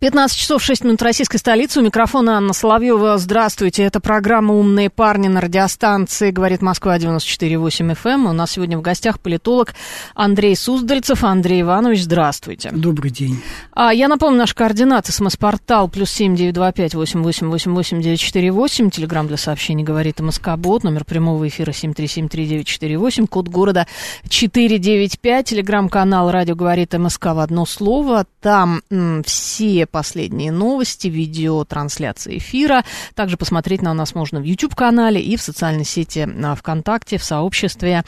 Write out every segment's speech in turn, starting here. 15 часов 6 минут российской столицы. У микрофона Анна Соловьева. Здравствуйте. Это программа «Умные парни» на радиостанции «Говорит Москва» 94.8 FM. У нас сегодня в гостях политолог Андрей Суздальцев. Андрей Иванович, здравствуйте. Добрый день. Я напомню, наши координаты. СМС-портал +7 925 888 8948. Телеграмм для сообщений «Говорит Москобот». Номер прямого эфира 7373948. Код города 495. Телеграмм-канал «Радио Говорит МСК» в одно слово. Там все последние новости, видео, трансляции эфира. Также посмотреть на нас можно в YouTube-канале и в социальной сети ВКонтакте, в сообществе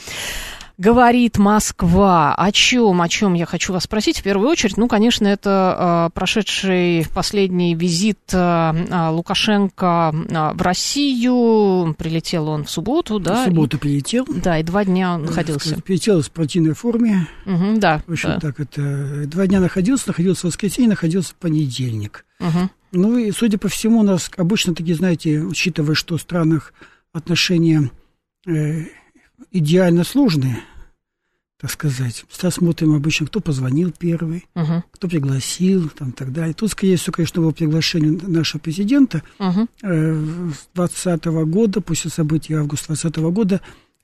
«Говорит Москва». О чем я хочу вас спросить в первую очередь? Ну, конечно, это прошедший последний визит Лукашенко в Россию. Прилетел он в субботу, да? В субботу прилетел. Да, и 2 дня он находился. Прилетел в спортивной форме. Угу, да. В общем, да. Так это. 2 дня находился в воскресенье, находился в понедельник. Угу. Ну, и, судя по всему, у нас обычно такие, знаете, учитывая, что в странах отношения идеально сложные, так сказать. Сейчас смотрим обычно, кто позвонил первый, кто пригласил, там, и так далее. Тут, скорее всего, конечно, было приглашение нашего президента 2020 года, после событий августа 2020 года,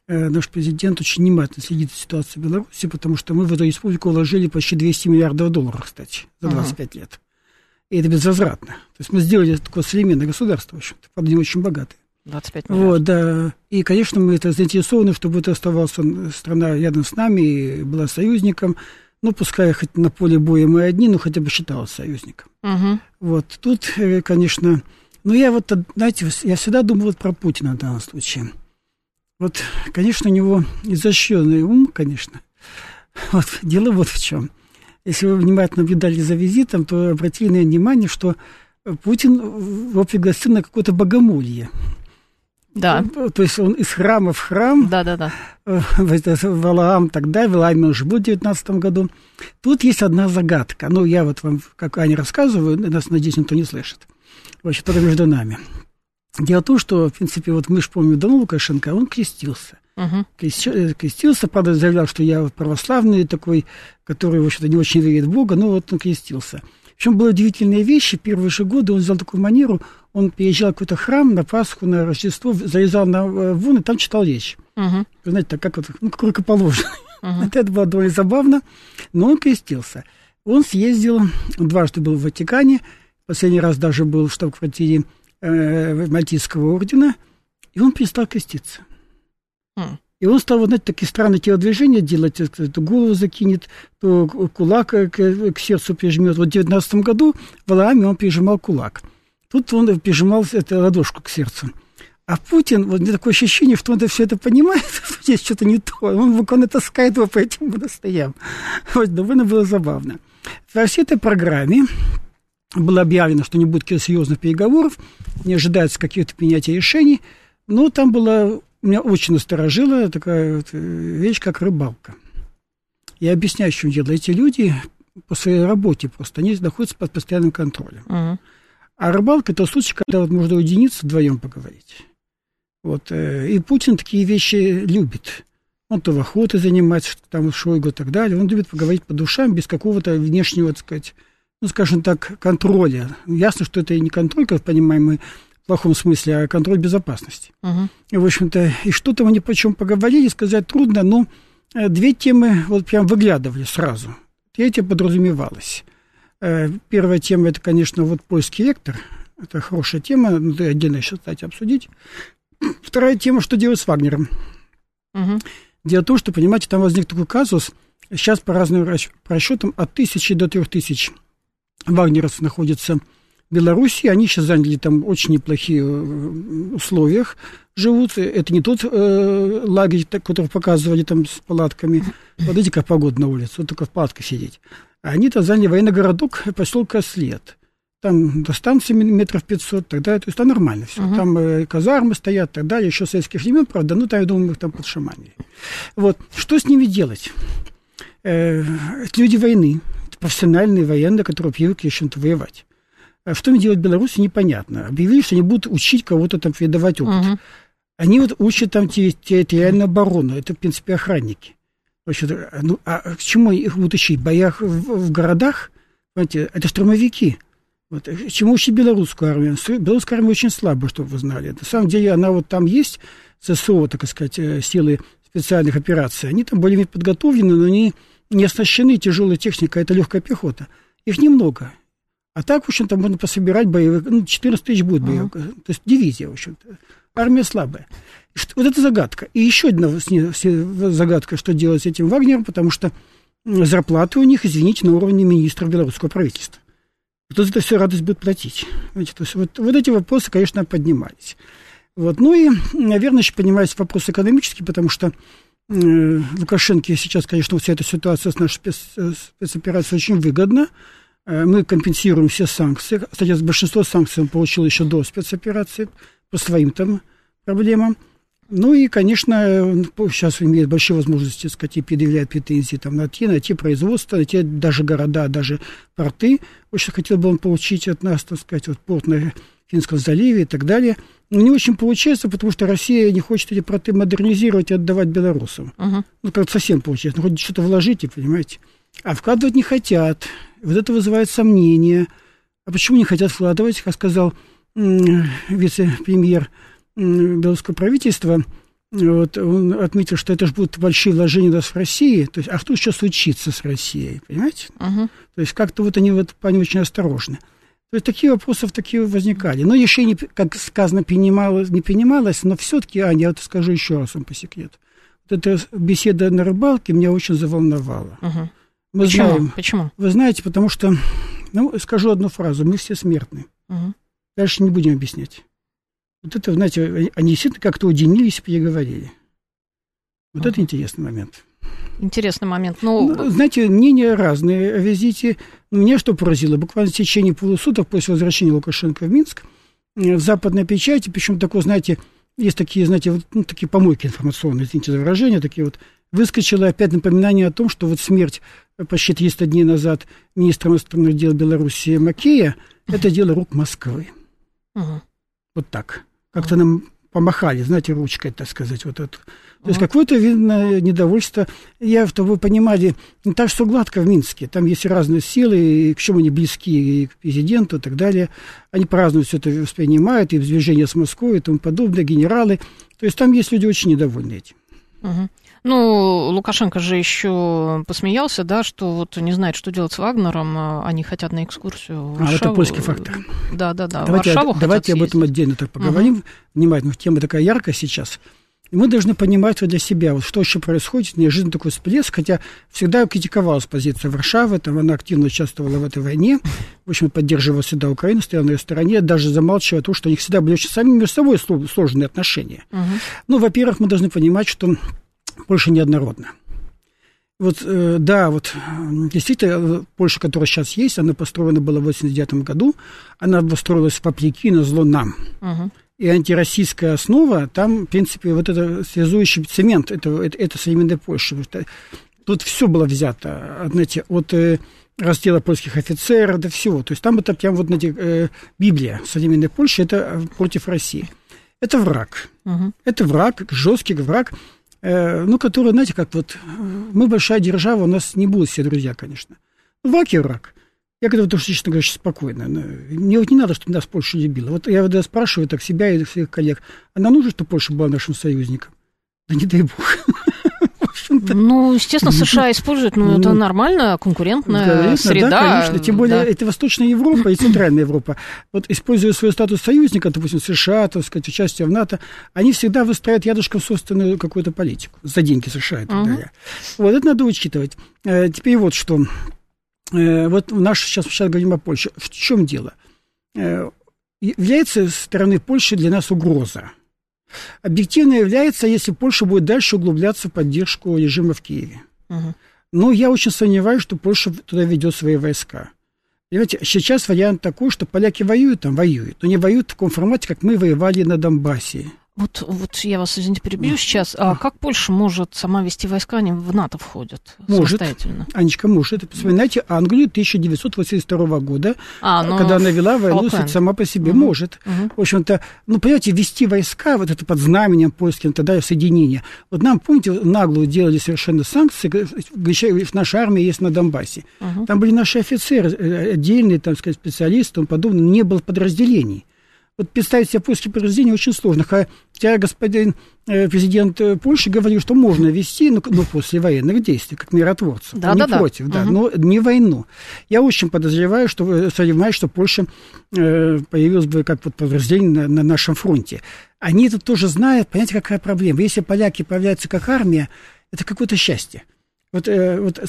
наш президент очень внимательно следит за ситуацией в Беларуси, потому что мы в эту республику вложили почти $200 миллиардов, кстати, за 25 лет. И это безвозвратно. То есть мы сделали такое современное государство, в общем-то, правда, не очень богатое. 25 миллиардов. Вот, да. И, конечно, мы это заинтересованы, чтобы это оставалась страна рядом с нами и была союзником. Ну, пускай хоть на поле боя мы одни, но хотя бы считалась союзником. Угу. Вот. Тут, конечно... Ну, я вот, знаете, я всегда думал про Путина в данном случае. Вот, конечно, у него изощренный ум, конечно. Вот, дело вот в чем. Если вы внимательно наблюдали за визитом, то обратили на внимание, что Путин его пригласил на какое-то богомолье. Да. То есть он из храма в храм, да. Валаам тогда, Валаам уже был в 19 году. Тут есть одна загадка. Ну, я вот вам, как Аня, рассказываю, нас, надеюсь, никто не слышит. Вообще, только между нами. Дело в том, что, в принципе, вот мы же помним давно Лукашенко, он крестился. Крестился, правда, заявлял, что я православный такой, который, в общем-то, не очень верит в Бога, но вот он крестился. Причем были удивительные вещи. Первые же годы он взял такую манеру, он переезжал в какой-то храм на Пасху, на Рождество, залезал на вон и там читал речь. Знаете, так как вот, ну, как рукоположно. Это было довольно забавно, но он крестился. Он съездил, он дважды был в Ватикане, последний раз даже был в штаб-квартире Мальтийского ордена, и он перестал креститься. И он стал, вот, знаете, такие странные телодвижения делать, то голову закинет, то кулак к сердцу прижмет. Вот в 19 году в Валааме он прижимал кулак. Тут он прижимал ладошку к сердцу. А Путин, вот у меня такое ощущение, что он все это понимает, что здесь что-то не то. Он буквально таскает его по этим монастырям. Вот, довольно было забавно. Во всей этой программе было объявлено, что не будет каких-то серьезных переговоров, не ожидается каких-то принятий решений, но там было... Меня очень насторожила такая вот вещь, как рыбалка. Я объясняю, в чем дело. Эти люди по своей работе просто, они находятся под постоянным контролем. А рыбалка – это случай, когда вот можно уединиться, вдвоем поговорить. Вот. И Путин такие вещи любит. Он то в охоте занимается, там Шойгу и так далее. Он любит поговорить по душам без какого-то внешнего, так сказать, ну, скажем так, контроля. Ясно, что это и не контроль, как понимаем мы, в плохом смысле, а контроль безопасности. И, в общем-то, и что-то они по чем поговорили, сказать трудно, но 2 темы вот прям выглядывали сразу. 3-я подразумевалась. 1-я тема, это, конечно, вот польский вектор. Это хорошая тема, ну, отдельно еще, кстати, обсудить. 2-я тема, что делать с Вагнером. Дело в том, что, понимаете, там возник такой казус. Сейчас по разным расчетам от 1000 до 3000 вагнеровцев находится Беларуси, они сейчас заняли там очень неплохие условиях, живут. Это не тот лагерь, который показывали там с палатками. Смотрите, как погода на улице, вот только в палатках сидеть. Они-то заняли военный городок, поселка След. Там до станции метров 500, тогда, то есть там нормально все. Uh-huh. Там казармы стоят, так далее, еще советских времен, правда, ну, там, я думаю, их там подшаманили. Вот, что с ними делать? Это люди войны, это профессиональные военные, которые привыкли с чем-то воевать. Что им делать белорусы, непонятно. Объявили, что они будут учить кого-то там передавать опыт. Uh-huh. Они вот учат там территориальную оборону, это, в принципе, охранники. Значит, ну, а к чему их будут учить? В боях в городах, понимаете, это штурмовики. Вот. Чему учить белорусскую армию? Белорусская армия очень слабая, чтобы вы знали. На самом деле она вот там есть, ССО, так сказать, силы специальных операций. Они там более-менее подготовлены, но они не оснащены тяжелой техникой, это легкая пехота. Их немного. А так, в общем-то, можно пособирать боевых, ну, 14 тысяч будет боевых, uh-huh. то есть дивизия, в общем-то. Армия слабая. Вот это загадка. И еще одна загадка, что делать с этим Вагнером, потому что зарплаты у них, извините, на уровне министров белорусского правительства. Кто за это все радость будет платить? Знаете, то есть вот эти вопросы, конечно, поднимались. Вот. Ну и, наверное, еще поднимались вопросы экономические, потому что Лукашенко сейчас, конечно, вся эта ситуация с нашей спецоперацией очень выгодна. Мы компенсируем все санкции. Кстати, большинство санкций он получил еще до спецоперации по своим там проблемам. Ну и, конечно, он сейчас имеет большие возможности, так сказать, и предъявлять претензии там, на те производства, на те даже города, даже порты. Очень хотел бы он получить от нас, так сказать, вот порт на Финском заливе и так далее. Но не очень получается, потому что Россия не хочет эти порты модернизировать и отдавать белорусам. Uh-huh. Ну, как-то совсем получается. Ну, хоть что-то вложите, понимаете. А вкладывать не хотят. Вот это вызывает сомнения. А почему не хотят вкладывать, как сказал вице-премьер белорусского правительства, вот, он отметил, что это же будут большие вложения у нас в России. То есть, а что еще случится с Россией, понимаете? Uh-huh. То есть, как-то вот они в этом плане очень осторожны. То есть, такие вопросы такие возникали. Но решение, как сказано, не принималось, но все-таки, Аня, я это скажу еще раз вам по секрету. Вот эта беседа на рыбалке меня очень заволновала. Uh-huh. Мы Почему? Знаем, Почему? Вы знаете, потому что, ну, скажу одну фразу, мы все смертны. Uh-huh. Дальше не будем объяснять. Вот это, знаете, они действительно как-то уединились и переговорили. Вот uh-huh. это интересный момент. Интересный момент. Ну, знаете, мнения разные о визите. Меня что поразило? Буквально в течение полусуток после возвращения Лукашенко в Минск в западной печати, причем такое, знаете, есть такие, знаете, вот, ну, такие помойки информационные, извините за выражение, такие вот, выскочило опять напоминание о том, что вот смерть почти 300 дней назад министра иностранных дел Беларуси Макея, это дело рук Москвы. Uh-huh. Вот так. Как-то нам помахали, знаете, ручкой, так сказать. Вот это. То есть какое-то, видно, недовольство. Я, чтобы вы понимали, не так что гладко в Минске. Там есть разные силы, и к чему они близки, и к президенту, и так далее. Они по-разному все это воспринимают, и движение с Москвой, и тому подобное, генералы. То есть там есть люди очень недовольны этим. Угу. Ну, Лукашенко же еще посмеялся, да, что вот не знает, что делать с Вагнером, они хотят на экскурсию в Варшаву. А это польский фактор. Да, давайте об этом отдельно так поговорим. Угу. Внимательно, тема такая яркая сейчас. И мы должны понимать вот для себя, вот что еще происходит, неожиданно такой всплеск, хотя всегда критиковалась позиция Варшавы, там она активно участвовала в этой войне, в общем, поддерживала всегда Украину, стояла на ее стороне, даже замалчивая то, что у них всегда были очень сами между собой сложные отношения. Угу. Ну, во-первых, мы должны понимать, что Польша неоднородна. Вот, да, вот, действительно, Польша, которая сейчас есть, она построена была в 1989 году, она построилась вопреки на зло нам. Угу. И антироссийская основа, там, в принципе, вот это связующий цемент, это современная Польша. Тут все было взято, знаете, от раздела польских офицеров до всего. То есть там это прям вот, знаете, Библия современной Польши, это против России. Это враг. Угу. Это враг, жесткий враг, ну, который, знаете, как вот, мы большая держава, у нас не будут все друзья, конечно. Враг и враг. Я говорю, потому что, честно говоря, спокойно. Мне вот не надо, чтобы нас Польша любила. Вот я вот спрашиваю так себя и своих коллег, а нам нужно, чтобы Польша была нашим союзником? Да не дай бог. Ну, естественно, США используют, но это нормально, конкурентная среда. Да, конечно, тем более это Восточная Европа и Центральная Европа. Вот используя свой статус союзника, допустим, США, так сказать, участие в НАТО, они всегда выстраивают ядрышком собственную какую-то политику за деньги США и так далее. Вот это надо учитывать. Теперь вот что... Вот наш сейчас говорим о Польше. В чем дело? Является со стороны Польши для нас угроза. Объективно является, если Польша будет дальше углубляться в поддержку режима в Киеве. Угу. Но я очень сомневаюсь, что Польша туда ведет свои войска. Понимаете, сейчас вариант такой, что поляки воюют там, воюют, но не воюют в таком формате, как мы воевали на Донбассе. Вот я вас, извините, перебью сейчас. А как Польша может сама вести войска, они в НАТО входят самостоятельно? Анечка, может. Вспоминайте Англию 1982 года, когда она вела войну сама по себе. Угу. Может. Угу. В общем-то, ну, понимаете, вести войска, вот это под знаменем польским, тогда соединения. Вот нам, помните, наглую делали совершенно санкции, наша армия есть на Донбассе. Угу. Там были наши офицеры, отдельные, там, сказать, специалисты и тому подобное, не было подразделений. Вот представить себе польские подразделения очень сложно. Хотя господин президент Польши говорил, что можно вести, но после военных действий, как миротворцев. Да, не да, против, да, но не войну. Я очень подозреваю, что Польша появилась бы как вот подразделение на нашем фронте. Они это тоже знают, понимаете, какая проблема. Если поляки появляются как армия, это какое-то счастье. Вот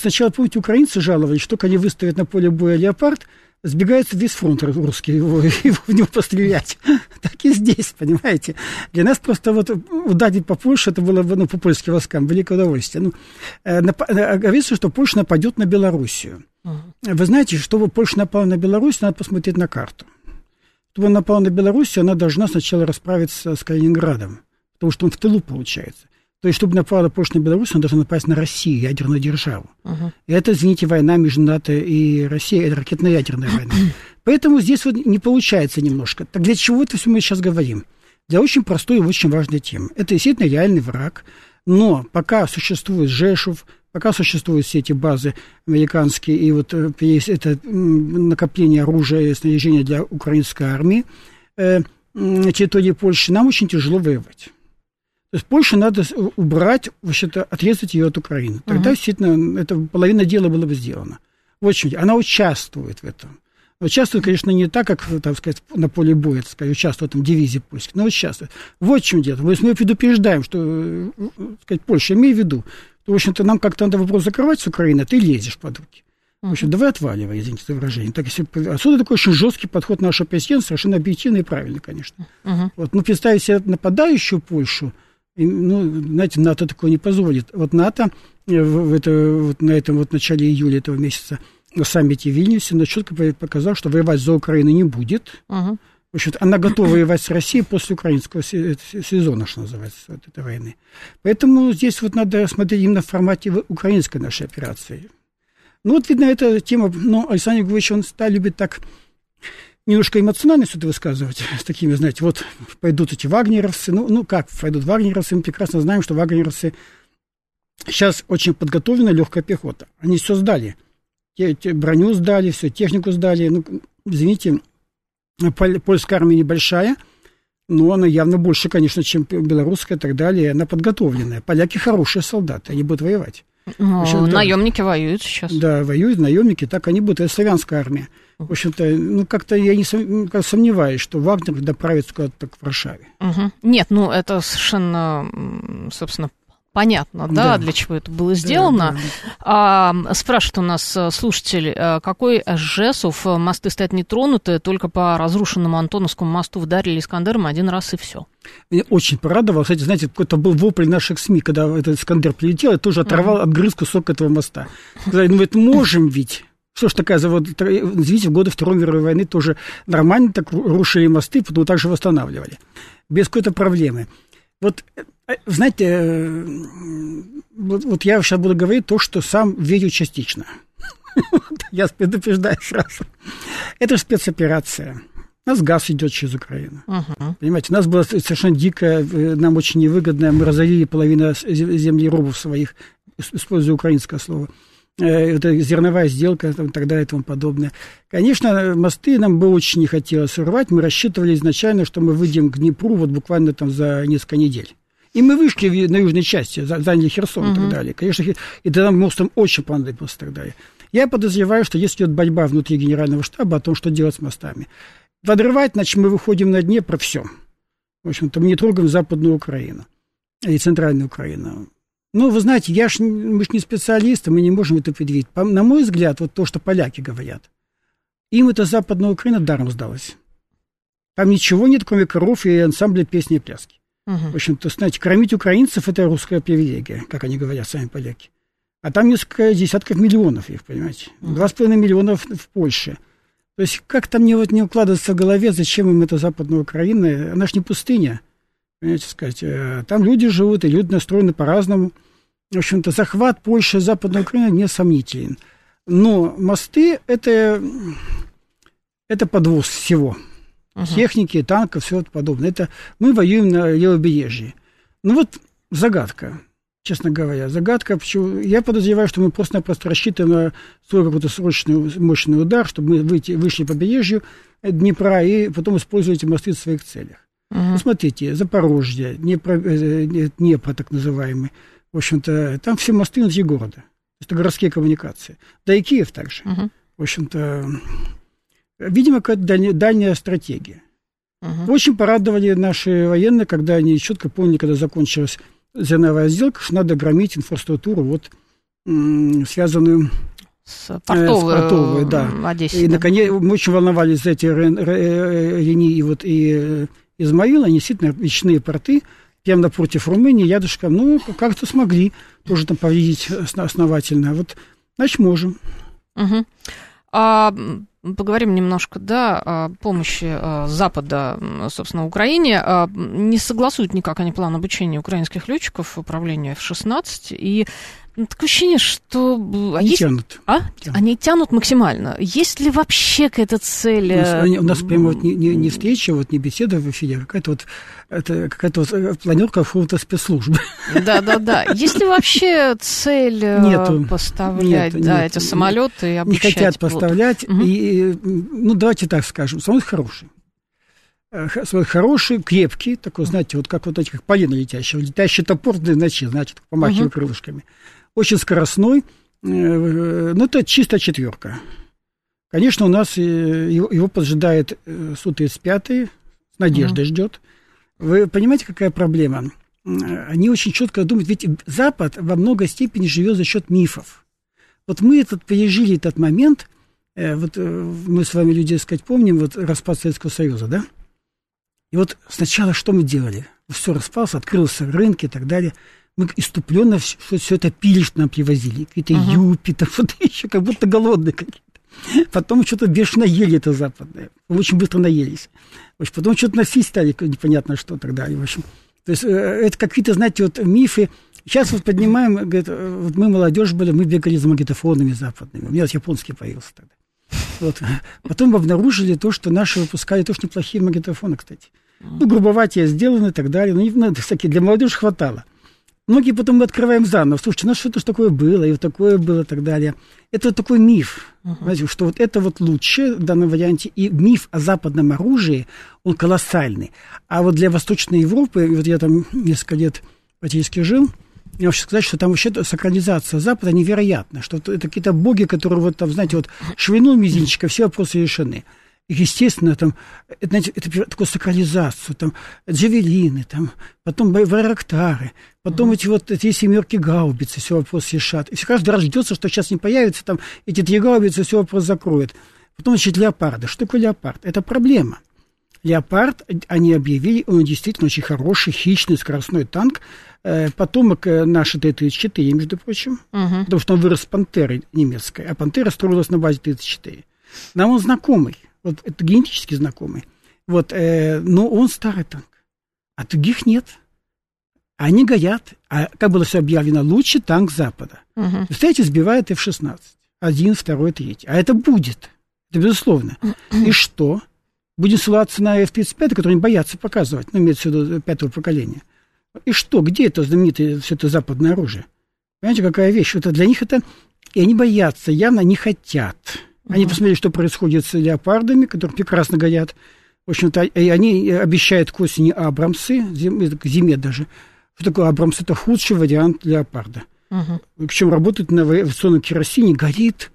сначала, помните, украинцы жаловались, что только они выставят на поле боя «Леопард», сбегается весь фронт русский, его в него пострелять. Так и здесь, понимаете. Для нас просто вот ударить по Польше, это было бы, ну, по польским войскам, великое удовольствие. Говорится, что Польша нападет на Белоруссию. Вы знаете, чтобы Польша напала на Белоруссию, надо посмотреть на карту. Чтобы она напала на Белоруссию, она должна сначала расправиться с Калининградом, потому что он в тылу получается. То есть, чтобы напала Польша на Беларусь, она должна напасть на Россию, ядерную державу. Uh-huh. И это, извините, война между НАТО и Россией, это ракетно-ядерная война. Поэтому здесь вот не получается немножко. Так для чего это все мы сейчас говорим? Для очень простой и очень важной темы. Это действительно реальный враг, но пока существует Жешув, пока существуют все эти базы американские, и вот есть это накопление оружия и снаряжения для украинской армии на территории Польши, нам очень тяжело воевать. То есть Польшу надо убрать, вообще-то отрезать ее от Украины. Тогда, действительно, это половина дела было бы сделана. Очень. Она участвует в этом. Участвует, конечно, не так, как, там, сказать, на поле боя, так сказать, участвует в дивизии польской, но участвует. Вот в чем дело. То есть мы предупреждаем, что, так сказать, Польша, имей в виду, что, в общем-то, нам как-то надо вопрос закрывать с Украины, а ты лезешь под руки. В общем, давай отваливай, извините за выражение. Так, если, отсюда такой очень жесткий подход нашего президента, совершенно объективный и правильный, конечно. Вот, ну, представить себе нападающую Польшу, ну, знаете, НАТО такое не позволит. Вот НАТО на этом вот начале июля этого месяца на саммите в Вильнюсе четко показал, что воевать за Украину не будет. В общем, она готова воевать с Россией после украинского сезона, что называется, вот этой войны. Поэтому здесь вот надо смотреть именно в формате украинской нашей операции. Ну, вот, видно, эта тема, но Александр Григорьевич, он любит так немножко эмоционально все это высказывать, с такими, знаете, вот пойдут эти вагнеровцы, ну как пойдут вагнеровцы, мы прекрасно знаем, что вагнеровцы сейчас очень подготовлена легкая пехота, они все сдали, броню сдали, всю технику сдали, ну, извините, польская армия небольшая, но она явно больше, конечно, чем белорусская и так далее, она подготовленная, поляки хорошие солдаты, они будут воевать. Ну, наемники воюют сейчас. Да, воюют наемники, так они будут. Это славянская армия. В общем-то, ну, как-то я не сомневаюсь, что Вагнер доправится куда-то к Варшаве. Нет, ну, это совершенно, собственно, понятно, да, для чего это было сделано. Спрашивает у нас слушатель, какой Жесув? Мосты стоят нетронутые, только по разрушенному Антоновскому мосту вдарили Искандером один раз и все. Меня очень порадовало. Кстати, знаете, какой-то был вопль наших СМИ, когда этот Искандер прилетел, я тоже оторвал, отгрыз кусок этого моста. Сказали, ну, это можем ведь. Что ж такая завод, извините, в годы Второй мировой войны тоже нормально так рушили мосты, потом также восстанавливали. Без какой-то проблемы. Вот, знаете, вот я сейчас буду говорить то, что сам верю частично. Я предупреждаю сразу. Это же спецоперация. У нас газ идет через Украину. Понимаете, у нас была совершенно дикая, нам очень невыгодная, мы разорили половину землеробов своих, используя украинское слово. Это зерновая сделка и так далее и тому подобное. Конечно, мосты нам бы очень не хотелось рвать. Мы рассчитывали изначально, что мы выйдем к Днепру вот буквально там за несколько недель. И мы вышли на южной части, заняли Херсон и так далее. Конечно, и тогда мостам очень понадобилось и так далее. Я подозреваю, что есть идет борьба внутри Генерального штаба о том, что делать с мостами. Подрывать, значит, мы выходим на Днепр, все. В общем-то, мы не трогаем Западную Украину и Центральную Украину. Ну, вы знаете, мы же не специалисты, мы не можем это предвидеть. На мой взгляд, вот то, что поляки говорят, им эта Западная Украина даром сдалась. Там ничего нет, кроме коров и ансамбля песни и пляски. В общем-то, знаете, кормить украинцев – это русская привилегия, как они говорят, сами поляки. А там несколько десятков миллионов их, понимаете. 2,5 миллиона в Польше. То есть как-то мне вот не укладывается в голове, зачем им эта Западная Украина, она ж не пустыня, понимаете, сказать. Там люди живут, и люди настроены по-разному. В общем-то, захват Польши и Западной Украины несомнителен. Но мосты – это подвоз всего. Техники, танков, все это подобное. Это мы воюем на левобережье. Ну вот загадка, честно говоря. Загадка, почему? Я подозреваю, что мы просто-напросто рассчитываем на свой какой-то срочный, мощный удар, чтобы мы вышли по побережью Днепра и потом использовать мосты в своих целях. Посмотрите, Запорожье, Днепр так называемый. В общем-то, там все мосты внутри города. Это городские коммуникации. Да и Киев также. В общем-то, видимо, какая-то дальняя стратегия. Очень порадовали наши военные, когда они четко поняли, когда закончилась зерновая сделка, что надо громить инфраструктуру, вот, связанную с портовой, да. Одессе, и, наконец, мы очень волновались за эти Рени и, вот, и Измаил, они действительно речные порты, прямо напротив Румынии, рядышком, ну, как-то смогли тоже там повредить основательно. Вот, значит, можем. Поговорим немножко, да, о помощи Запада, собственно, Украине. Не согласуют никак они план обучения украинских летчиков управлению F-16. И такое ощущение, что... Они тянут. Тянут. Они тянут максимально. Есть ли вообще какая-то цель? У нас прямо вот не встреча, вот не беседа в эфире, а какая-то планерка какого-то спецслужбы. Да. Есть ли вообще цель поставлять эти самолеты и обучать? Не хотят поставлять. И, ну, давайте так скажем, самолет хороший. Самолет хороший, крепкий, такой, знаете, вот как вот этих полина летящего. Летящий топор, значит, помахивая крылышками. Очень скоростной. Ну, это чисто четверка. Конечно, у нас его поджидает Су-35, с надеждой ждет. Вы понимаете, какая проблема? Они очень четко думают, ведь Запад во многой степени живет за счет мифов. Вот мы пережили этот момент. Вот мы с вами, люди, сказать, помним вот распад Советского Союза, да? И вот сначала что мы делали? Все распалось, открылся рынки и так далее. Мы иступленно все это пили, что нам привозили. Какие-то юпи, там что-то еще, как будто голодные какие-то. Потом что-то бешено ели это западное. Очень быстро наелись. В общем, потом что-то носить стали, непонятно что и так далее. В общем, то есть это какие-то, знаете, вот мифы. Сейчас вот поднимаем, говорит, вот мы молодежь были, мы бегали за магнитофонами западными. У меня вот японский появился тогда. Вот. Потом обнаружили то, что наши выпускали тоже неплохие магнитофоны, кстати. Ну, грубоватее сделаны и так далее. Ну, всякие для молодежи хватало. Многие потом мы открываем заново. Слушайте, у нас что-то такое было, и вот такое было, и так далее. Это вот такой миф, знаете, что вот это вот лучше в данном варианте. И миф о западном оружии, он колоссальный. А вот для Восточной Европы, вот я там несколько лет практически жил, я хочу сказать, что там вообще сакрализация Запада невероятна, что это какие-то боги, которые вот там, знаете, вот швейнул мизинчика, все вопросы решены. И, естественно, там, знаете, это такую сакрализацию, там, джавелины, там, потом байрактары, потом эти семерки гаубиц, все вопросы решат. И каждый раз ждется, что сейчас не появится, там, эти три гаубицы, все вопросы закроют. Потом, значит, леопарды. Что такое леопард? Это проблема. Леопард, они объявили, он действительно очень хороший, хищный, скоростной танк. Потомок нашей Т-34, между прочим, потому что он вырос с пантеры немецкой, а пантера строилась на базе Т-34. Нам он знакомый, вот это генетически знакомый, вот, но он старый танк, а других нет. Они горят, а как было все объявлено, лучший танк Запада. Представляете, сбивает F-16, 1, 2, 3. А это будет, это безусловно. И что? Будем ссылаться на F-35, который они боятся показывать, ну, имеется в виду пятого поколения. И что? Где это знаменитое все это западное оружие? Понимаете, какая вещь? Это для них это... И они боятся, явно не хотят. Они посмотрели, что происходит с леопардами, которые прекрасно горят. В общем-то, и они обещают к осени Абрамсы, к зиме даже. Что такое Абрамс? Это худший вариант леопарда. Причем работают на авиационном керосине, горит.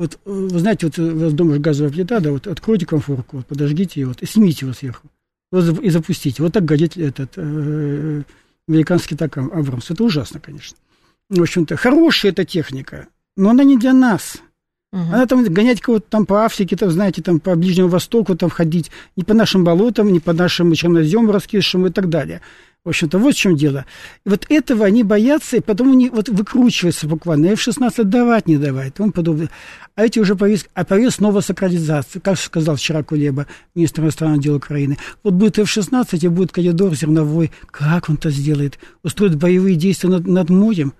Вот, вы знаете, вот у вас дома газовая плита, да, вот откройте конфорку, вот, подожгите ее, вот, и снимите его сверху, вот, и запустите. Вот так горит этот американский так Абрамс. Это ужасно, конечно. В общем-то, хорошая эта техника, но она не для нас. Она там гонять кого-то там по Африке, там, знаете, там по Ближнему Востоку там ходить, не по нашим болотам, не по нашим чернозем раскисшим и так далее. В общем-то, вот в чем дело. Вот этого они боятся, и потом они вот выкручиваются буквально. F-16 давать, не давать, и тому подобное. А эти уже повестки, а повестка снова сакрализация, как сказал вчера Кулеба, министр иностранных дел Украины. Вот будет F-16, и будет коридор зерновой. Как он это сделает? Устроит боевые действия над морем?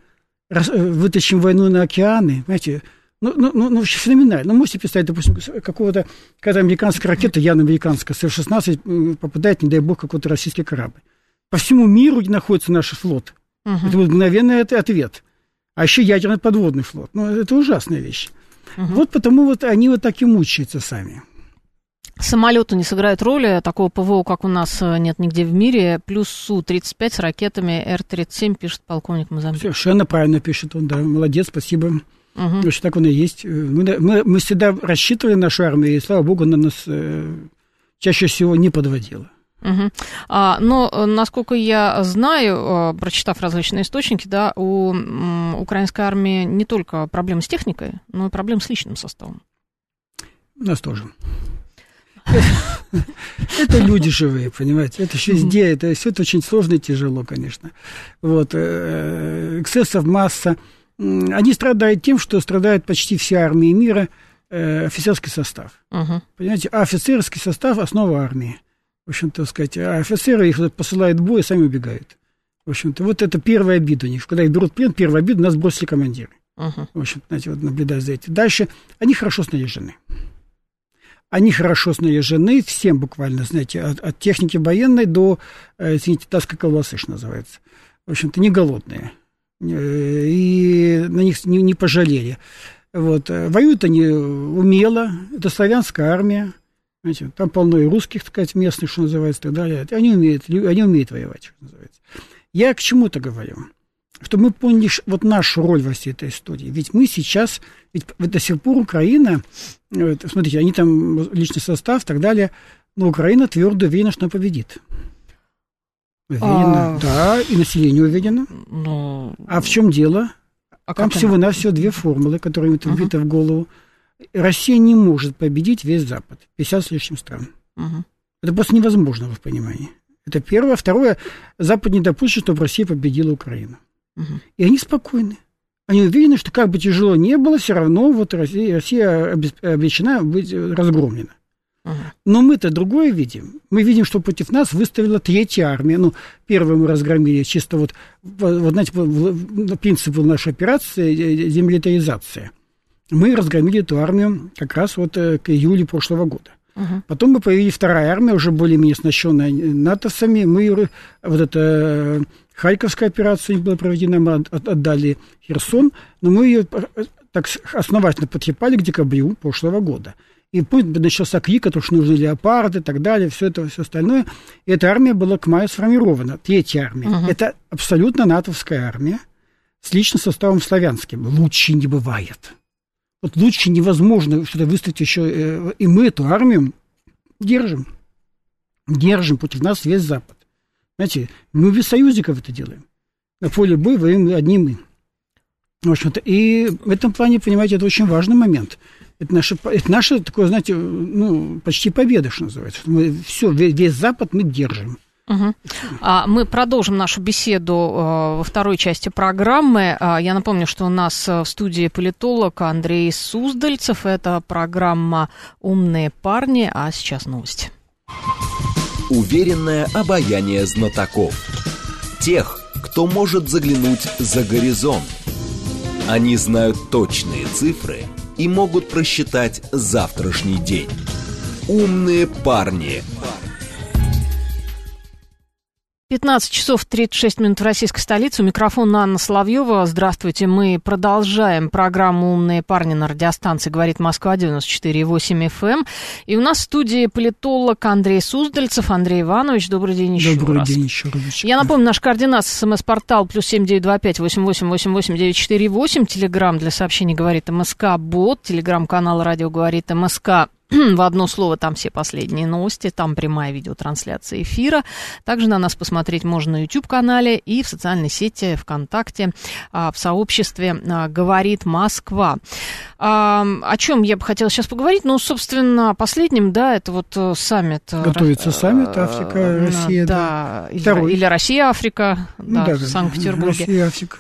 Вытащим войну на океаны? Знаете, ну феноменально. Ну, можете представить, допустим, какого-то, когда американская ракета, явно американская, с F-16 попадает, не дай бог, какой-то российский корабль. По всему миру находится наш флот. Uh-huh. Это мгновенный ответ. А еще ядерный подводный флот. Ну, это ужасная вещь. Uh-huh. Вот потому вот они вот так и мучаются сами. Самолеты не сыграют роли. Такого ПВО, как у нас, нет нигде в мире. Плюс Су-35 с ракетами Р-37, пишет полковник Мозамбик. Совершенно правильно пишет он, да. Молодец, спасибо. Uh-huh. Потому что так он и есть. Мы всегда рассчитывали нашу армию, и, слава богу, она нас чаще всего не подводила. Угу. Но, насколько я знаю, прочитав различные источники, да, у украинской армии не только проблемы с техникой, но и проблемы с личным составом. У нас тоже. Это люди живые, понимаете. Это везде, это все очень сложно и тяжело, конечно. Эксцессов масса. Они страдают тем, что страдают почти все армии мира, офицерский состав. Понимаете, а офицерский состав – основа армии. В общем-то, сказать, а офицеры их посылают в бой и сами убегают. В общем-то, вот это первая обида у них. Когда их берут в плен, первая обида, нас бросили командиры. Uh-huh. В общем-то, знаете, вот наблюдая за этим. Дальше, они хорошо снаряжены. Они хорошо снаряжены всем буквально, знаете, от техники военной до, извините, таска колбасы, что называется. В общем-то, не голодные. И на них не пожалели. Вот. Воюют они умело. Это славянская армия. Знаете, там полно и русских, так сказать, местных, что называется, и так далее. Они умеют воевать, что называется. Я к чему-то говорю, что мы поняли вот нашу роль во всей этой истории. Ведь мы сейчас, ведь до сих пор Украина, вот, смотрите, они там личный состав и так далее, но Украина твердо уверена, что она победит. Уверена, да, и население уверено. Но... А в чем дело? Там всего-навсего две формулы, которые вбиты в голову. Россия не может победить весь Запад, 50 с лишним стран. Uh-huh. Это просто невозможно, в понимании. Это первое. Второе, Запад не допустит, чтобы Россия победила Украину. Uh-huh. И они спокойны. Они уверены, что как бы тяжело ни было, все равно вот Россия обречена быть разгромлена. Uh-huh. Но мы-то другое видим. Мы видим, что против нас выставила третья армия. Ну, первую мы разгромили чисто вот знаете, принцип был нашей операции демилитаризация. Мы разгромили эту армию как раз вот к июлю прошлого года. Uh-huh. Потом мы появилась вторая армия, уже более-менее оснащенная натовцами. Мы вот эта Харьковская операция была проведена, мы отдали Херсон, но мы ее так основательно потрепали к декабрю прошлого года. И начался крик, потому что нужны леопарды и так далее, все это, все остальное. И эта армия была к маю сформирована, третья армия. Uh-huh. Это абсолютно натовская армия с личным составом славянским. Лучше не бывает. Вот лучше невозможно что-то выставить еще. И мы эту армию держим. Держим против нас весь Запад. Знаете, мы без союзников это делаем. На поле боя воюем одни мы. В общем-то, и в этом плане, понимаете, это очень важный момент. Это наша такое, знаете, ну, почти победа, что называется. Мы все, весь Запад мы держим. Угу. Мы продолжим нашу беседу во второй части программы. Я напомню, что у нас в студии политолог Андрей Суздальцев. Это программа «Умные парни», а сейчас новости. Уверенное обаяние знатоков. Тех, кто может заглянуть за горизонт. Они знают точные цифры и могут просчитать завтрашний день. «Умные парни». 15 часов 36 минут в российской столице. У микрофона Анна Соловьева. Здравствуйте. Мы продолжаем программу «Умные парни» на радиостанции «Говорит Москва» 94,8 FM. И у нас в студии политолог Андрей Суздальцев. Андрей Иванович, добрый день еще раз. Добрый день еще раз. Я напомню, наш координат СМС-портал +7 925 88 88 89 4 8. Телеграмм для сообщений «Говорит МСК» бот. Телеграмм-канал «Радио Говорит МСК». в одно слово, там все последние новости, там прямая видеотрансляция эфира. Также на нас посмотреть можно на YouTube-канале и в социальной сети ВКонтакте, в сообществе «Говорит Москва». О чем я бы хотела сейчас поговорить? Ну, собственно, последним, да, это вот саммит. Готовится саммит Африка-Россия. Да, или Россия-Африка, да, в Санкт-Петербурге. Россия-Африка.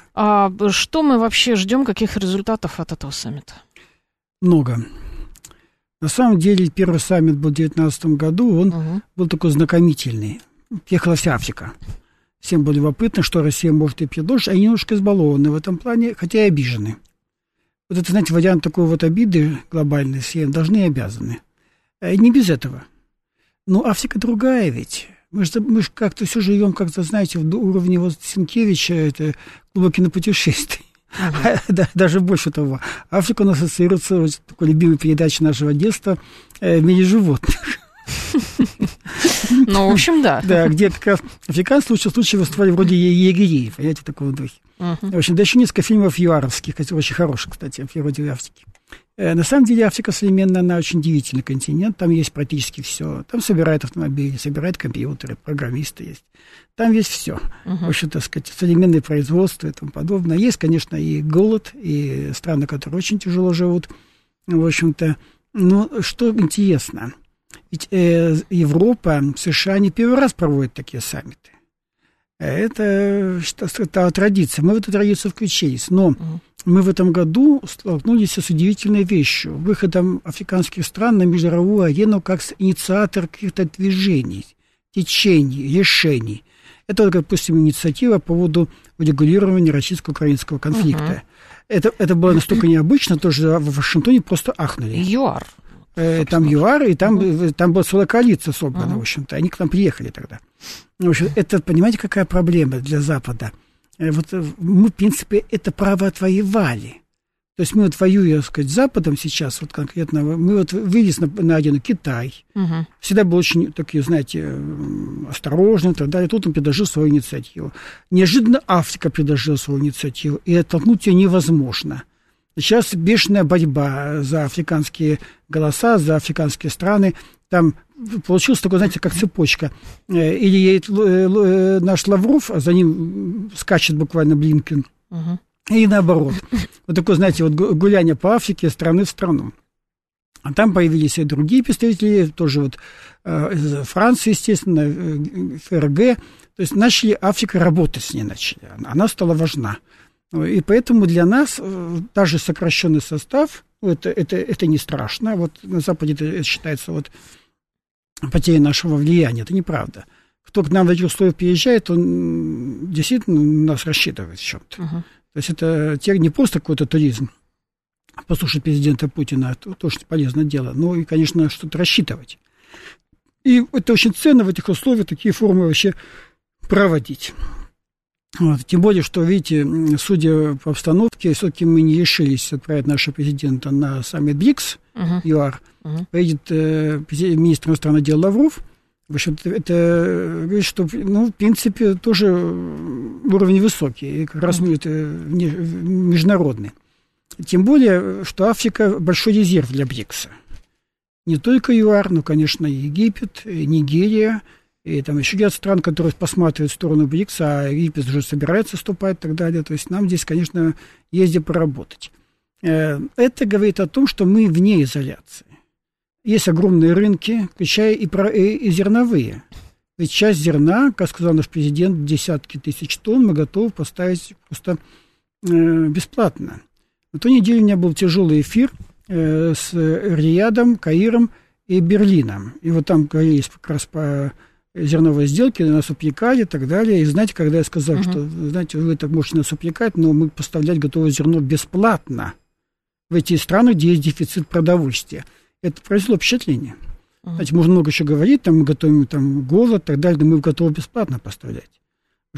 Что мы вообще ждем, каких результатов от этого саммита? Много. На самом деле, первый саммит был в 2019 году, он был такой знакомительный. Приехала вся Африка. Всем было любопытно, что Россия может и предложить. Они немножко избалованы в этом плане, хотя и обижены. Вот это, знаете, вариант такой вот обиды глобальной, все должны и обязаны. Не без этого. Но Африка другая ведь. Мы же как-то все живем, как-то, знаете, в уровне вот Сенкевича, это клуба кинопутешествий. Даже больше того, Африка у нас ассоциируется вот, такой любимой передачей нашего детства в мире животных. Ну, в общем, да. Да, где как раз африканцы в лучшем случае выступали вроде егерей, понимаете, в таком духе. В общем, да еще несколько фильмов юаровских, очень хороших, кстати, о природе Африки. На самом деле Африка современная, она очень удивительный континент, там есть практически все. Там собирают автомобили, собирают компьютеры, программисты есть. Там есть все. В общем, так сказать, современное производство и тому подобное. Есть, конечно, и голод, и страны, которые очень тяжело живут. В общем-то, но что интересно, ведь Европа, США не первый раз проводят такие саммиты. Это традиция. Мы в эту традицию включились. Но мы в этом году столкнулись с удивительной вещью. Выходом африканских стран на международную арену как инициатор каких-то движений, течений, решений. Это, вот, допустим, инициатива по поводу урегулирования российско-украинского конфликта. Это было настолько необычно, тоже в Вашингтоне просто ахнули. ЮАР. Там ЮАР, и там была целая коалиция собрана, в общем-то. Они к нам приехали тогда. В общем, это, понимаете, какая проблема для Запада? Вот мы, в принципе, это право отвоевали. То есть мы вот воюем, так сказать, с Западом сейчас, вот конкретно, мы вот вылез на арену Китай. Всегда был очень, такие, знаете, осторожный и так далее. Тут он предложил свою инициативу. Неожиданно Африка предложила свою инициативу, и оттолкнуть ее невозможно. Сейчас бешеная борьба за африканские голоса, за африканские страны. Там получилось такое, знаете, как цепочка. Или едет наш Лавров, а за ним скачет буквально Блинкен. И наоборот. Вот такое, знаете, вот гуляние по Африке, страны в страну. А там появились и другие представители, тоже вот Франция, естественно, ФРГ. То есть начали Африка работать с ней, начали. Она стала важна. И поэтому для нас даже сокращенный состав, это не страшно. Вот на Западе это считается вот потерей нашего влияния. Это неправда. Кто к нам в этих условиях приезжает, он действительно нас рассчитывает в чем-то. То есть это не просто какой-то туризм. Послушать президента Путина, это тоже полезное дело. Ну и, конечно, что-то рассчитывать. И это очень ценно в этих условиях такие форумы вообще проводить. Вот. Тем более, что, видите, судя по обстановке, все-таки мы не решились отправить нашего президента на саммит БРИКС, ЮАР. Поедет министр иностранных дел Лавров. В общем-то, это говорит, что, ну, в принципе, тоже уровень высокий, и как раз это международный. Тем более, что Африка – большой резерв для БРИКСа. Не только ЮАР, но, конечно, и Египет, и Нигерия. И там еще ряд стран, которые посматривают в сторону БРИКСа, а Египет уже собирается вступать и так далее. То есть нам здесь, конечно, есть где поработать. Это говорит о том, что мы вне изоляции. Есть огромные рынки, включая и зерновые. Ведь часть зерна, как сказал наш президент, десятки тысяч тонн мы готовы поставить просто бесплатно. На той неделе у меня был тяжелый эфир с Риядом, Каиром и Берлином. И вот там говорились как раз по зерновые сделки, нас упрекали и так далее. И знаете, когда я сказал, что, знаете, вы так можете нас упрекать, но мы поставлять готовое зерно бесплатно в эти страны, где есть дефицит продовольствия. Это произвело впечатление. Знаете, можно много еще говорить, там мы готовим там, голод и так далее, но мы готовы бесплатно поставлять.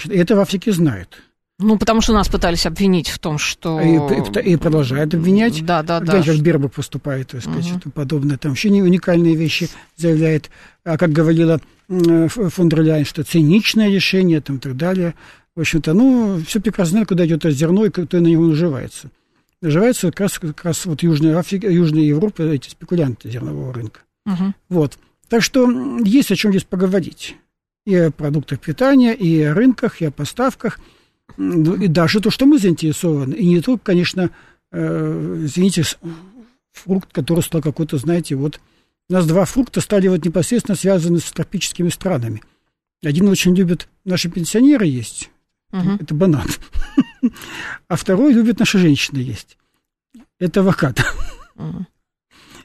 И это в Африке знают. Ну, потому что нас пытались обвинить в том, что... И продолжают обвинять. Да. Опять же, Берба поступает, так сказать, и подобное. Там вообще не уникальные вещи заявляет. А как говорила фон дер Ляйен, что циничное решение, там, и так далее. В общем-то, ну, все прекрасно знают, куда идет это зерно, и кто на него наживается. наживаются как раз вот Южная Европа, эти спекулянты зернового рынка. Uh-huh. Вот. Так что есть о чем здесь поговорить. И о продуктах питания, и о рынках, и о поставках. Ну, и даже то, что мы заинтересованы. И не только, конечно, извините, фрукт, который стал какой-то, знаете, вот... У нас два фрукта стали вот непосредственно связаны с тропическими странами. Один очень любят наши пенсионеры есть. Uh-huh. Это банан. А второй любят наши женщины есть. Это авокадо. Uh-huh.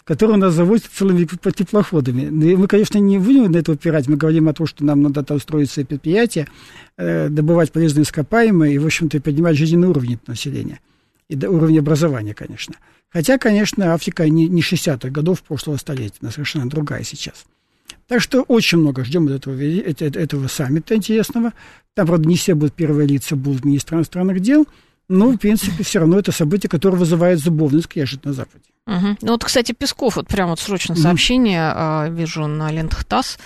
Который у нас завозят целыми теплоходами. И мы, конечно, не будем на это упирать. Мы говорим о том, что нам надо устроить свои предприятия, добывать полезные ископаемые и, в общем-то, поднимать жизненный уровень населения. И до уровня образования, конечно. Хотя, конечно, Африка не 60-х годов прошлого столетия. Она совершенно другая сейчас. Так что очень много ждем от этого саммита интересного. Там, правда, не все будут первые лица, будут министры иностранных дел. Но, в принципе, все равно это событие, которое вызывает зубовный скрежет на Западе. Угу. Ну, вот, кстати, Песков, вот прям вот срочно сообщение, вижу на лентах ТАСС.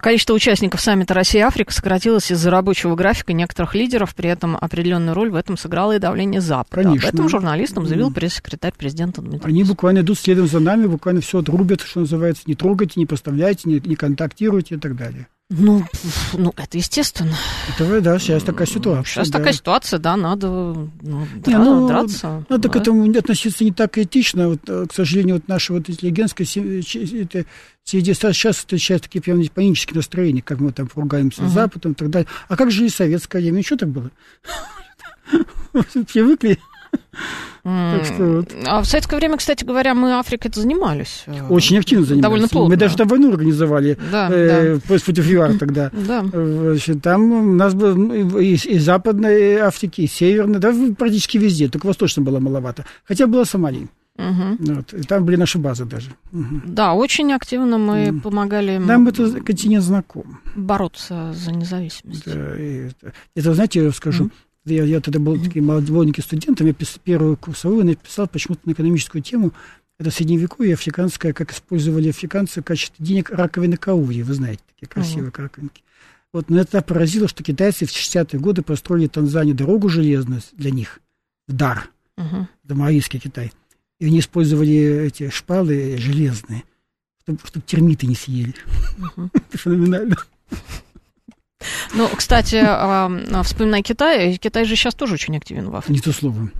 Количество участников саммита Россия-Африка сократилось из-за рабочего графика некоторых лидеров, при этом определенную роль в этом сыграло и давление Запада. Конечно. Об этом журналистам заявил пресс-секретарь президента Дмитрий Песков. Они буквально идут следом за нами, буквально все отрубят, что называется, не трогайте, не поставляйте, не контактируйте и так далее. Ну, это естественно. Это, да, сейчас такая ситуация. Сейчас такая ситуация, да, надо драться. Надо к этому относиться не так критично. Вот, к сожалению, вот наша вот интеллигентская среди сейчас встречают такие прям панические настроения, как мы там ругаемся с Западом и так далее. А как же и советское время? Ничего так было? Привыкли? Так что вот. А в советское время, кстати говоря, мы Африкой-то занимались. Очень активно занимались. Довольно плотно. Мы даже там войну организовали против ЮАР тогда. Да. Там у нас было и Западной Африки, и Северной, да, практически везде, только Восточная была маловато. Хотя была Сомалия. Угу. Вот. И там были наши базы даже. Угу. Да, очень активно мы помогали. Нам это континент знаком. Бороться за независимость. Да, это, знаете, я скажу. Я тогда был таким молодым студентом, я писал первую курсовую, написал почему-то на экономическую тему. Это средневековье африканское, как использовали африканцы в качестве денег раковины каури. Вы знаете, такие красивые раковинки. Вот, но это поразило, что китайцы в 60-е годы построили Танзанию дорогу железную для них, в дар, Маорийский Китай. И они использовали эти шпалы железные, чтобы термиты не съели. Это феноменально. Ну, кстати, вспоминая Китай, Китай же сейчас тоже очень активен в Африке. Не то слово.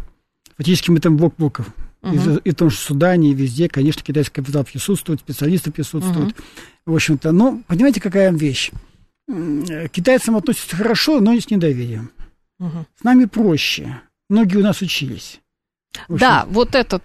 Фактически мы там блок блоков. И в том же Судане, и везде, конечно, китайский капитал присутствует, специалисты присутствуют. В общем-то, но понимаете, какая вещь? К китайцам относятся хорошо, но с недоверием. С нами проще. Многие у нас учились. Да, вот эта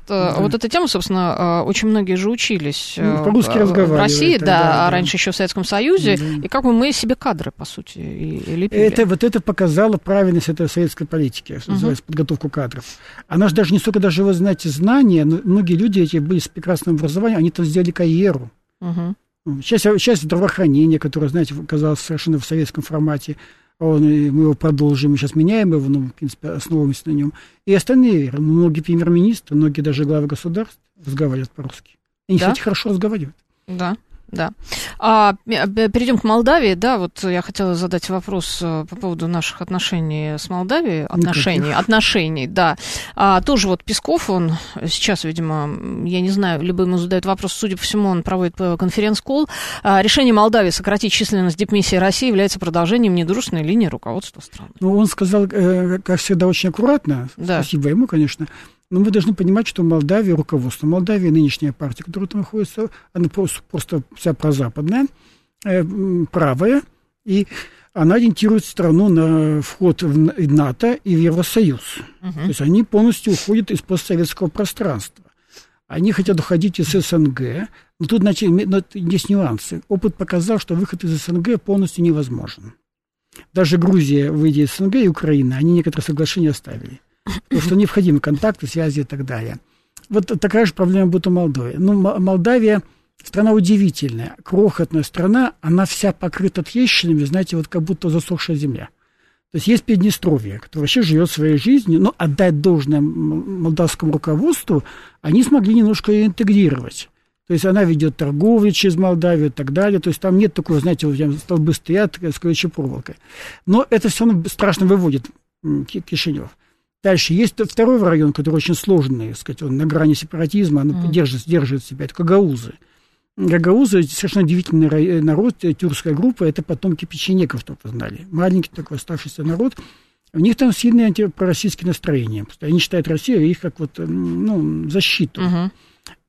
тема, собственно, очень многие же учились по-русски в России, а раньше еще в Советском Союзе, и как бы мы себе кадры, по сути, и лепили. Это показало правильность этой советской политики, что называется, подготовку кадров. Она же даже не столько даже, вы знаете, знания, но многие люди эти были с прекрасным образованием, они там сделали карьеру. Часть здравоохранения, которое, знаете, оказалось совершенно в советском формате, мы его продолжим, мы сейчас меняем его, но, в принципе, основываемся на нем. И остальные, многие премьер-министры, многие даже главы государств разговаривают по-русски. Они, кстати, хорошо разговаривают. Да. Да. Перейдем к Молдавии. Да, вот я хотела задать вопрос по поводу наших отношений с Молдавией. Отношений, да. Тоже вот Песков, он сейчас, видимо, я не знаю, либо ему задают вопрос, судя по всему, он проводит конференц-колл. Решение Молдавии сократить численность дипмиссии России является продолжением недружественной линии руководства страны. Ну, он сказал, как всегда, очень аккуратно. Да. Спасибо ему, конечно. Но мы должны понимать, что Молдавия, руководство Молдавии, нынешняя партия, которая там находится, она просто вся прозападная, правая, и она ориентирует страну на вход в НАТО и в Евросоюз. То есть они полностью уходят из постсоветского пространства. Они хотят уходить из СНГ, но тут есть нюансы. Опыт показал, что выход из СНГ полностью невозможен. Даже Грузия, выйдя из СНГ, и Украина, они некоторые соглашения оставили. Потому что необходимы контакты, связи и так далее. Вот такая же проблема будет у Молдовы. Но Молдавия страна удивительная, крохотная страна, она вся покрыта трещинами, знаете, вот как будто засохшая земля. То есть есть Приднестровье, которое вообще живет своей жизнью, но отдать должное молдавскому руководству они смогли немножко ее интегрировать. То есть она ведет торговлю через Молдавию и так далее. То есть там нет такого, знаете, вот столбы стоят с колючей проволокой. Но это все равно страшно выводит Кишинев. Дальше есть второй район, который очень сложный, сказать, он на грани сепаратизма, он держит себя, это гагаузы. Гагаузы — совершенно удивительный народ, тюркская группа, это потомки печенегов, кто познали. Маленький такой оставшийся народ. У них там сильные антипророссийские настроения. Они считают Россию их как вот, ну, защиту. Uh-huh.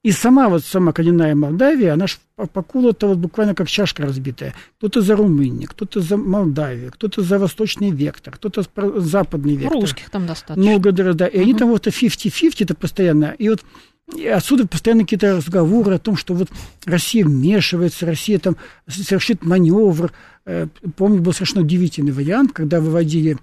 И сама коренная Молдавия, она же поколота вот буквально как чашка разбитая. Кто-то за Румынию, кто-то за Молдавию, кто-то за восточный вектор, кто-то за западный вектор. Русских там достаточно. Много, да. И они там вот 50-50, это постоянно. И вот и отсюда постоянно какие-то разговоры о том, что вот Россия вмешивается, Россия там совершит маневр. Помню, был совершенно удивительный вариант, когда выводили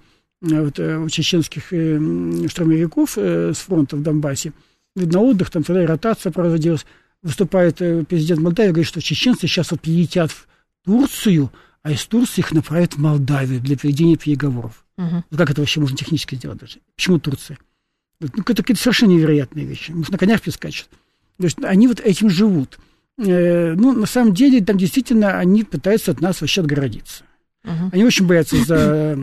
чеченских штурмовиков с фронта в Донбассе, на отдых, там тогда и ротация проводилась. Выступает президент Молдавии, говорит, что чеченцы сейчас вот прилетят в Турцию, а из Турции их направят в Молдавию для проведения переговоров. Как это вообще можно технически сделать даже? Почему Турция? Ну, это какие-то совершенно невероятные вещи. Может, на конях прискачут. То есть они вот этим живут. Ну, на самом деле, там действительно они пытаются от нас вообще отгородиться. Они очень боятся за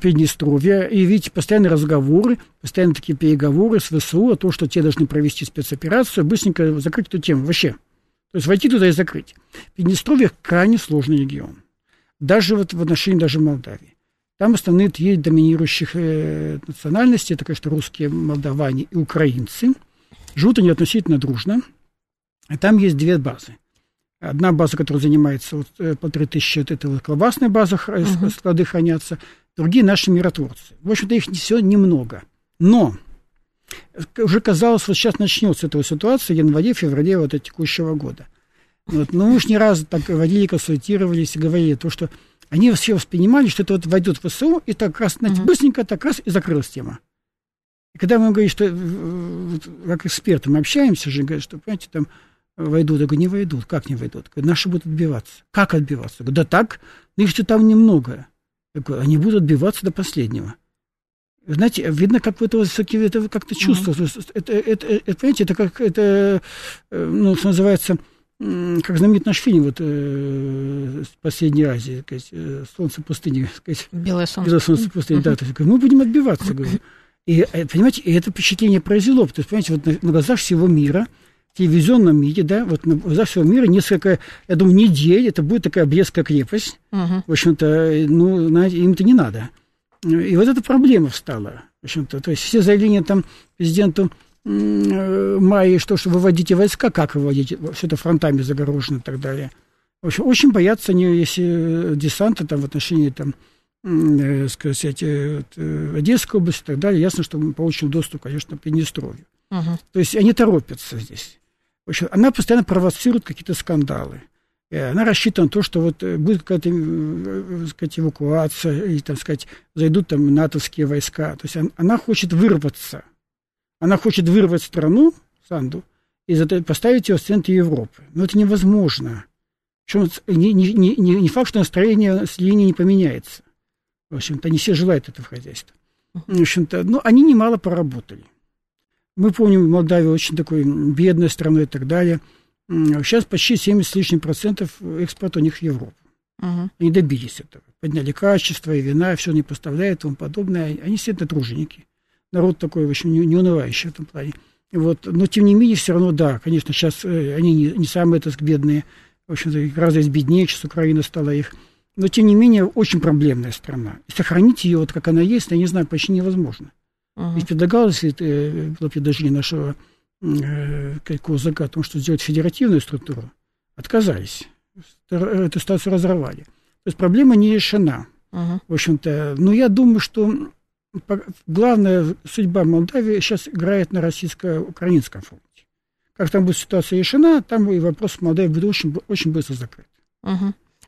Приднестровье. И, видите, постоянные разговоры, постоянно такие переговоры с ВСУ о том, что те должны провести спецоперацию, быстренько закрыть эту тему вообще. То есть войти туда и закрыть. Приднестровье крайне сложный регион. Даже вот в отношении даже Молдавии. Там основные три доминирующих национальности, это, конечно, русские, молдаване и украинцы. Живут они относительно дружно. А там есть две базы. Одна база, которая занимается, вот, 1500, это вот колбасная база, склады хранятся. Другие наши миротворцы. В общем-то, их все немного. Но уже казалось, вот сейчас начнется эта ситуация в январе-феврале вот текущего года. Вот. Но мы уж не раз так говорили, консультировались и говорили то, что они все воспринимали, что это вот войдет в ССО, и так раз, знаете, быстренько так раз и закрылась тема. И когда мы говорим, что вот, как эксперты мы общаемся, же говорят, что, понимаете, там войдут. Я говорю, не войдут. Как не войдут? Говорю, наши будут отбиваться. Как отбиваться? Я говорю, да так, но их что там немного. Я говорю, они будут отбиваться до последнего. Знаете, видно, как вы это как-то чувствовали. Это, понимаете, это как, это, ну, что называется, как знаменит наш фильм вот, «Последней Азии», сказать, «Солнце пустыни». Сказать, «Белое солнце пустыни». Да, то есть, мы будем отбиваться, говорю. И, понимаете, это впечатление произвело. То есть, понимаете, вот на глазах всего мира, в телевизионном мире, да, вот за всего мира несколько, я думаю, недель, это будет такая Брестская крепость. В общем-то, ну, им-то не надо. И вот эта проблема встала. В общем-то, то есть все заявления там президенту Майи, что выводите войска, как выводите, все это фронтами загорожено и так далее. В общем, очень боятся они, если десанты там в отношении там, сказать, Одесской области и так далее. Ясно, что мы получим доступ, конечно, к Приднестровью. То есть они торопятся здесь. В общем, она постоянно провоцирует какие-то скандалы. Она рассчитана на то, что вот будет какая-то, так сказать, эвакуация, и, так сказать, зайдут там натовские войска. То есть она хочет вырваться. Она хочет вырвать страну, Санду, и поставить ее в центре Европы. Но это невозможно. Причем не факт, что настроение с линии не поменяется. В общем-то, они все желают этого хозяйства. В общем-то, ну, они немало поработали. Мы помним, Молдавия очень такой бедной страной и так далее. Сейчас почти 70% с лишним % экспорта у них в Европу. Они добились этого. Подняли качество и вина, все не поставляют и тому подобное. Они все это труженики. Народ такой, в общем, не унывающий в этом плане. Вот. Но, тем не менее, все равно, да, конечно, сейчас они не самые, так сказать, бедные. В общем-то, гораздо беднее, сейчас Украина стала их. Но, тем не менее, очень проблемная страна. И сохранить ее, вот как она есть, я не знаю, почти невозможно. Ведь предлагалось, было предложение нашего Козака о том, что сделать федеративную структуру, отказались. Эту ситуацию разорвали. То есть проблема не решена. В общем-то, но я думаю, что главная судьба Молдавии сейчас играет на российско-украинском фронте. Как там будет ситуация решена, там и вопрос в Молдавии будет очень, очень быстро закрыт.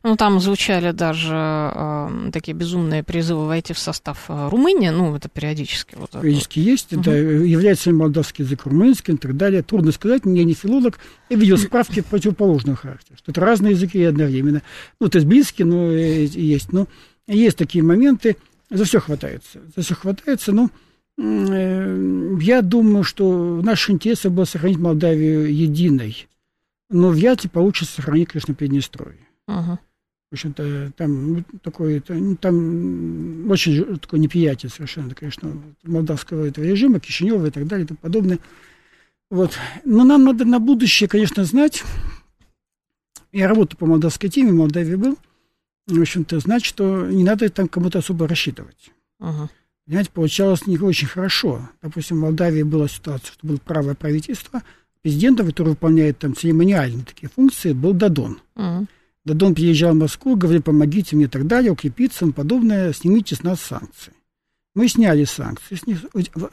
Ну, там звучали даже такие безумные призывы войти в состав Румынии, ну, это периодически. Вот периодически это есть, да, является ли молдавский язык румынским и так далее. Трудно сказать, я не филолог, я видел справки противоположного характера, что это разные языки одновременно. Ну, то есть близкие, но есть. Но есть такие моменты, за все хватается, но я думаю, что в наших интересах было сохранить Молдавию единой, но вряд ли получится сохранить, конечно, Приднестровье. В общем-то, там очень такое неприятие совершенно, конечно, молдавского этого режима, Кишинева и так далее и тому подобное. Вот. Но нам надо на будущее, конечно, знать. Я работаю по молдавской теме, в Молдавии был. В общем-то, знать, что не надо там кому-то особо рассчитывать. Ага. Понимаете, получалось не очень хорошо. Допустим, в Молдавии была ситуация, что было правое правительство, президента, который выполняет там церемониальные такие функции, был Додон. Ага. Додон приезжал в Москву, говорил, помогите мне и так далее, укрепиться и подобное, снимите с нас санкции. Мы сняли санкции.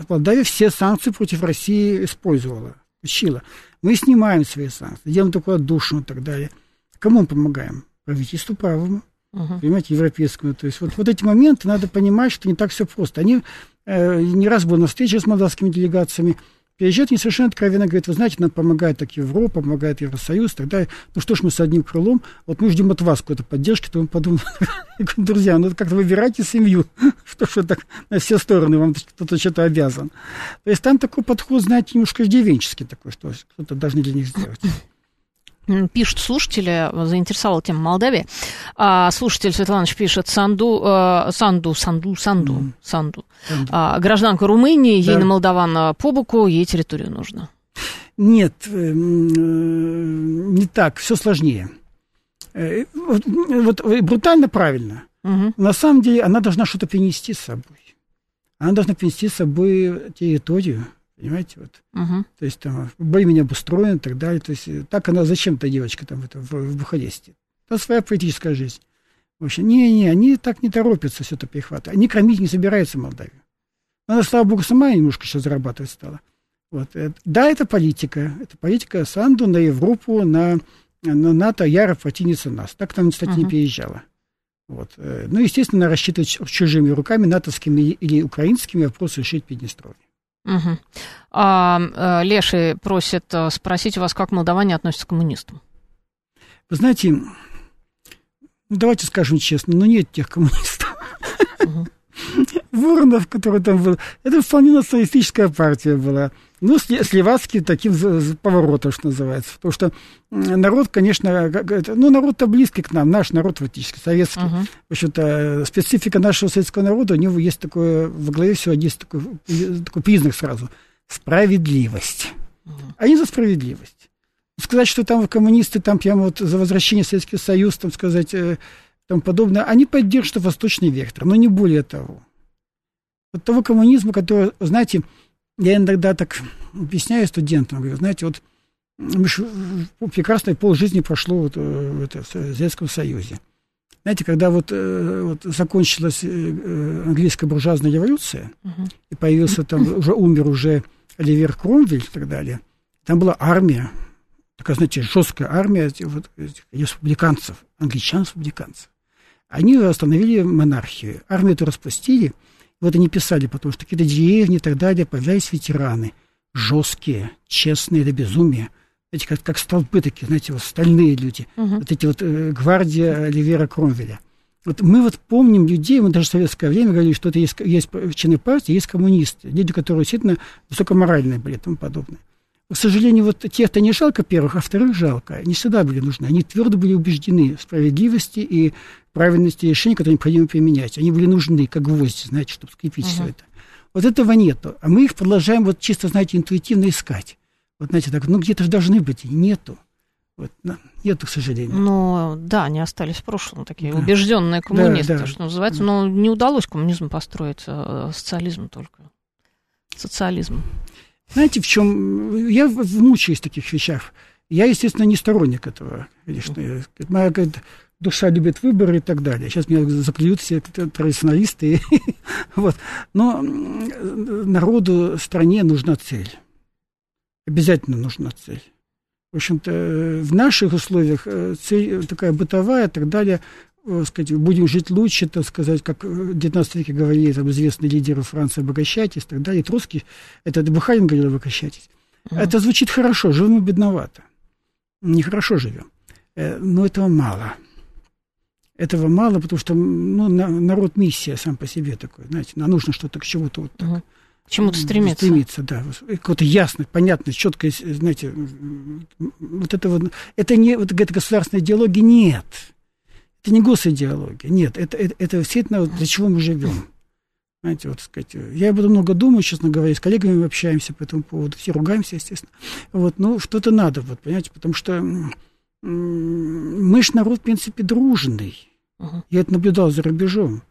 Молдавия все санкции против России использовала, учила. Мы снимаем свои санкции, делаем такую отдушину и так далее. Кому мы помогаем? Правительству правому. Uh-huh. Понимаете, европейскому. То есть вот эти моменты надо понимать, что не так все просто. Они не раз были на встрече с молдавскими делегациями. Приезжают, они совершенно откровенно говорят, вы знаете, нам помогает так Европа, помогает Евросоюз, тогда, ну что ж мы с одним крылом, вот мы ждем от вас какой-то поддержки, то мы подумаем, друзья, ну как-то выбирайте семью, что ж так на все стороны вам кто-то что-то обязан. То есть там такой подход, знаете, немножко иждивенческий такой, что кто-то должны для них сделать. Пишут слушатели, заинтересовала тема Молдавии. Слушатель Светланович пишет, Санду. Гражданка Румынии, да. Ей на молдаван по боку, ей территорию нужно. Нет, не так, все сложнее. Вот брутально правильно. Угу. На самом деле она должна что-то принести с собой. Она должна принести с собой территорию. Понимаете, вот, угу. То есть там более-менее обустроен и так далее, то есть так она, зачем-то девочка там в Бухаресте, это своя политическая жизнь, в общем, не-не, они так не торопятся все это перехватывать, они кормить не собираются Молдавию, она, слава богу, сама немножко сейчас зарабатывать стала, вот, да, это политика Санду на Европу, на НАТО, яро противится нас, так там, кстати, угу. не переезжала. Вот. Ну, естественно, рассчитывать чужими руками, натовскими или украинскими вопросы решить Приднестровье. Угу. Леший просит спросить у вас, как молдаване относятся к коммунистам? Вы знаете, ну, давайте скажем честно, ну нет тех коммунистов. Угу. Воронов, который там был, это вполне националистическая партия была. Ну, с левацким таким поворотом, что называется. Потому что народ, конечно, ну, народ-то близкий к нам, наш народ фактически, советский. Uh-huh. В общем-то, специфика нашего советского народа, у него есть такое, во главе всего есть такой признак сразу. Справедливость. Uh-huh. Они за справедливость. Сказать, что там коммунисты, там прямо вот за возвращение в Советский Союз, там сказать... тому подобное, они поддержат восточный вектор, но не более того. Вот того коммунизма, который, знаете, я иногда так объясняю студентам, говорю, знаете, вот прекрасное полжизни прошло вот в Советском Союзе. Знаете, когда вот закончилась английская буржуазная революция, uh-huh. и появился там, умер Оливер Кромвель и так далее, там была армия, такая, знаете, жесткая армия республиканцев, англичан-республиканцев. Они остановили монархию, армию-то распустили, вот они писали, потому что какие-то деревни и так далее, появлялись ветераны, жесткие, честные до безумия, эти как столпы такие, знаете, вот стальные люди, угу. вот эти вот гвардия Оливера Кромвеля. Вот мы вот помним людей, мы даже в советское время говорили, что это есть члены партии, есть коммунисты, люди, которые действительно высокоморальные были и тому подобное. К сожалению, вот тех-то не жалко первых, а вторых жалко. Они всегда были нужны. Они твердо были убеждены в справедливости и правильности решений, которые необходимо применять. Они были нужны, как гвозди, знаете, чтобы скрепить uh-huh. все это. Вот этого нету. А мы их продолжаем вот чисто, знаете, интуитивно искать. Вот, знаете, так, ну где-то же должны быть, нету. Вот, нету, к сожалению. Ну, да, они остались в прошлом, такие да. убежденные коммунисты, да, да. что называется. Да. Но не удалось коммунизм построить, а социализм только. Социализм. Знаете, в чем... Я мучаюсь в таких вещах. Я, естественно, не сторонник этого, конечно. Моя душа любит выборы и так далее. Сейчас меня заплюют все традиционалисты. Вот. Но народу, стране нужна цель. Обязательно нужна цель. В общем-то, в наших условиях цель такая бытовая и так далее... Сказать, будем жить лучше, так сказать, как в 19 веке говорили там, известные лидеры Франции, обогащайтесь, так далее. Троцкий, это Бухарин говорил, обогащайтесь. Mm-hmm. Это звучит хорошо, живем бедновато. Нехорошо живем. Но этого мало. Этого мало, потому что ну, народ миссия сам по себе такой, знаете, нам нужно что-то к чему-то вот так. Mm-hmm. К чему-то стремиться. Стремиться, да. Какое-то ясное, понятное, четкое, знаете, вот это вот. Это не вот, это государственной идеологии нет. Это не госидеология. Нет, это действительно, для чего мы живем. Знаете, вот, сказать, я об этом много думаю, честно говоря, с коллегами общаемся по этому поводу, все ругаемся, естественно. Вот, но что-то надо, вот, понимаете, потому что мы же народ, в принципе, дружный. Я это наблюдал за рубежом.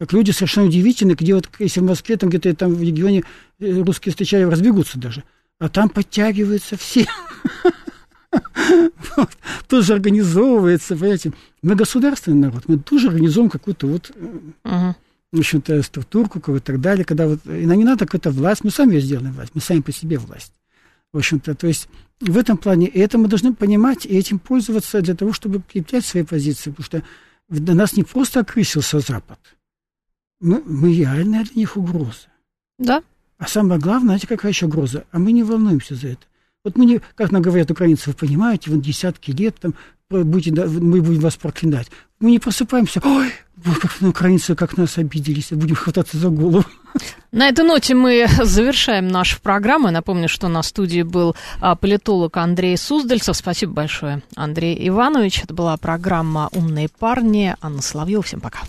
Как люди совершенно удивительны, где вот, если в Москве, там где-то там в регионе русские встречают, разбегутся даже, а там подтягиваются все. Вот. Тоже организовывается, понимаете. Мы государственный народ, мы тоже организуем какую-то вот... в общем-то, структурку и так далее, когда вот, и нам не надо какая-то власть, мы сами ее сделаем власть, мы сами по себе власть. В общем-то, то есть в этом плане, и это мы должны понимать и этим пользоваться для того, чтобы укреплять свои позиции, потому что на нас не просто окрысился Запад, мы реальная для них угроза. Да. А самое главное, знаете, какая еще угроза? А мы не волнуемся за это. Вот мы не, как нам говорят украинцы, вы понимаете, вот десятки лет там, мы будем вас проклинать. Мы не просыпаемся. Ой, как украинцы, как нас обиделись. Будем хвататься за голову. На этой ноте мы завершаем нашу программу. Я напомню, что на студии был политолог Андрей Суздальцев. Спасибо большое, Андрей Иванович. Это была программа «Умные парни». Анна Соловьева. Всем пока.